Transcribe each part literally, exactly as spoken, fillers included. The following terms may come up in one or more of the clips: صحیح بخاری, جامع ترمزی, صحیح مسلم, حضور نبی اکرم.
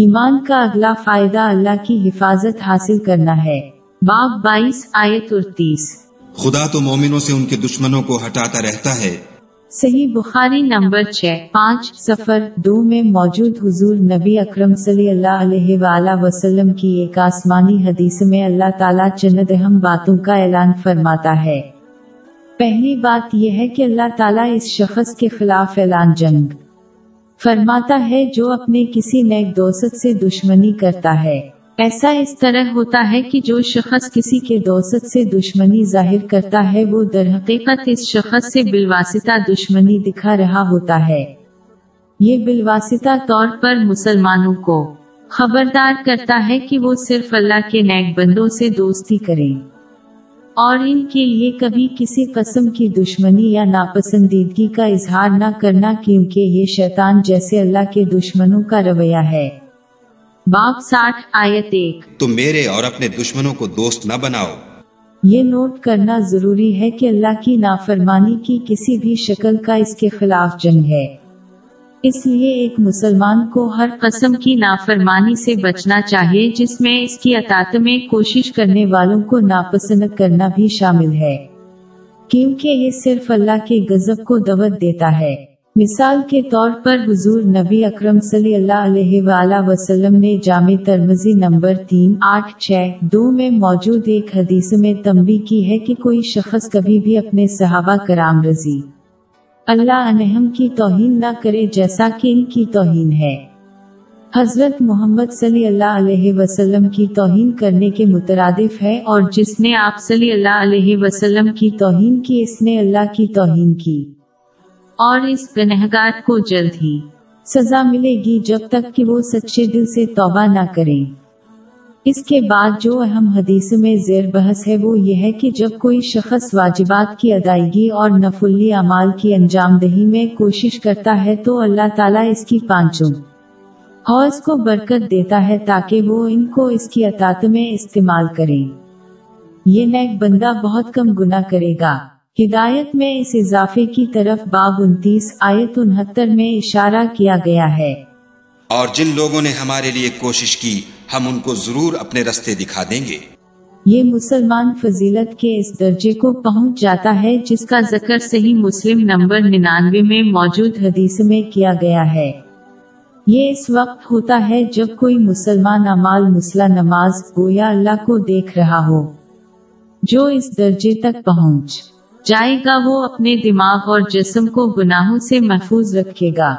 ایمان کا اگلا فائدہ اللہ کی حفاظت حاصل کرنا ہے. باب بائیس آیت اڑتیس. خدا تو مومنوں سے ان کے دشمنوں کو ہٹاتا رہتا ہے. صحیح بخاری نمبر چھ پانچ صفر دو میں موجود حضور نبی اکرم صلی اللہ علیہ وآلہ وسلم کی ایک آسمانی حدیث میں اللہ تعالیٰ چند اہم باتوں کا اعلان فرماتا ہے. پہلی بات یہ ہے کہ اللہ تعالیٰ اس شخص کے خلاف اعلان جنگ فرماتا ہے جو اپنے کسی نیک دوست سے دشمنی کرتا ہے. ایسا اس طرح ہوتا ہے کہ جو شخص کسی کے دوست سے دشمنی ظاہر کرتا ہے وہ درحقیقت اس شخص سے بالواسطہ دشمنی دکھا رہا ہوتا ہے. یہ بالواسطہ طور پر مسلمانوں کو خبردار کرتا ہے کہ وہ صرف اللہ کے نیک بندوں سے دوستی کریں اور ان کے لیے کبھی کسی قسم کی دشمنی یا ناپسندیدگی کا اظہار نہ کرنا کیونکہ یہ شیطان جیسے اللہ کے دشمنوں کا رویہ ہے. باب ساٹھ آیت ایک. تم میرے اور اپنے دشمنوں کو دوست نہ بناؤ. یہ نوٹ کرنا ضروری ہے کہ اللہ کی نافرمانی کی کسی بھی شکل کا اس کے خلاف جنگ ہے، اس لیے ایک مسلمان کو ہر قسم کی نافرمانی سے بچنا چاہیے جس میں اس کی اطاعت میں کوشش کرنے والوں کو ناپسند کرنا بھی شامل ہے کیونکہ یہ صرف اللہ کے غضب کو دعوت دیتا ہے. مثال کے طور پر حضور نبی اکرم صلی اللہ علیہ وآلہ وسلم نے جامع ترمزی نمبر تین آٹھ چھ دو میں موجود ایک حدیث میں تنبیہ کی ہے کہ کوئی شخص کبھی بھی اپنے صحابہ کرام رضی اللہ عنہم کی توہین نہ کرے جیسا کہ ان کی توہین ہے. حضرت محمد صلی اللہ علیہ وسلم کی توہین کرنے کے مترادف ہے، اور جس نے آپ صلی اللہ علیہ وسلم کی توہین کی اس نے اللہ کی توہین کی اور اس گنہگار کو جلد ہی سزا ملے گی جب تک کہ وہ سچے دل سے توبہ نہ کریں. اس کے بعد جو اہم حدیث میں زیر بحث ہے وہ یہ ہے کہ جب کوئی شخص واجبات کی ادائیگی اور نفلی اعمال کی انجام دہی میں کوشش کرتا ہے تو اللہ تعالیٰ اس کی پانچوں حوض کو برکت دیتا ہے تاکہ وہ ان کو اس کی اطاعت میں استعمال کریں. یہ نیک بندہ بہت کم گناہ کرے گا. ہدایت میں اس اضافے کی طرف باب انتیس آیت انہتر میں اشارہ کیا گیا ہے. اور جن لوگوں نے ہمارے لیے کوشش کی ہم ان کو ضرور اپنے راستے دکھا دیں گے. یہ مسلمان فضیلت کے اس درجے کو پہنچ جاتا ہے جس کا ذکر صحیح مسلم نمبر ننانوے میں موجود حدیث میں کیا گیا ہے. یہ اس وقت ہوتا ہے جب کوئی مسلمان اعمال مثلا نماز گویا اللہ کو دیکھ رہا ہو. جو اس درجے تک پہنچ جائے گا وہ اپنے دماغ اور جسم کو گناہوں سے محفوظ رکھے گا.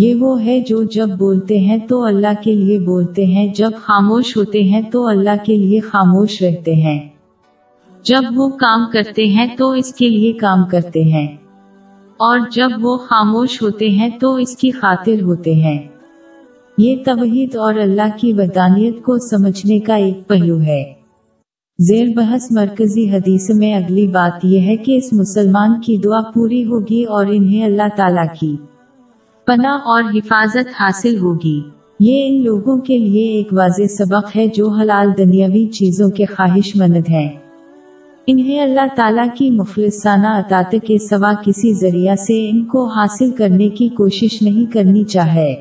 یہ وہ ہے جو جب بولتے ہیں تو اللہ کے لیے بولتے ہیں، جب خاموش ہوتے ہیں تو اللہ کے لیے خاموش رہتے ہیں، جب وہ کام کرتے ہیں تو اس کے لیے کام کرتے ہیں، اور جب وہ خاموش ہوتے ہیں تو اس کی خاطر ہوتے ہیں. یہ توحید اور اللہ کی وحدانیت کو سمجھنے کا ایک پہلو ہے. زیر بحث مرکزی حدیث میں اگلی بات یہ ہے کہ اس مسلمان کی دعا پوری ہوگی اور انہیں اللہ تعالیٰ کی پناہ اور حفاظت حاصل ہوگی. یہ ان لوگوں کے لیے ایک واضح سبق ہے جو حلال دنیاوی چیزوں کے خواہش مند ہیں. انہیں اللہ تعالیٰ کی مخلصانہ اطاعت کے سوا کسی ذریعہ سے ان کو حاصل کرنے کی کوشش نہیں کرنی چاہیے.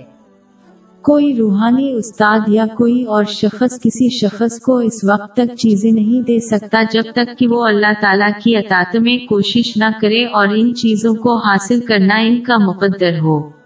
کوئی روحانی استاد یا کوئی اور شخص کسی شخص کو اس وقت تک چیزیں نہیں دے سکتا جب تک کہ وہ اللہ تعالیٰ کی اطاعت میں کوشش نہ کرے اور ان چیزوں کو حاصل کرنا ان کا مقدر ہو.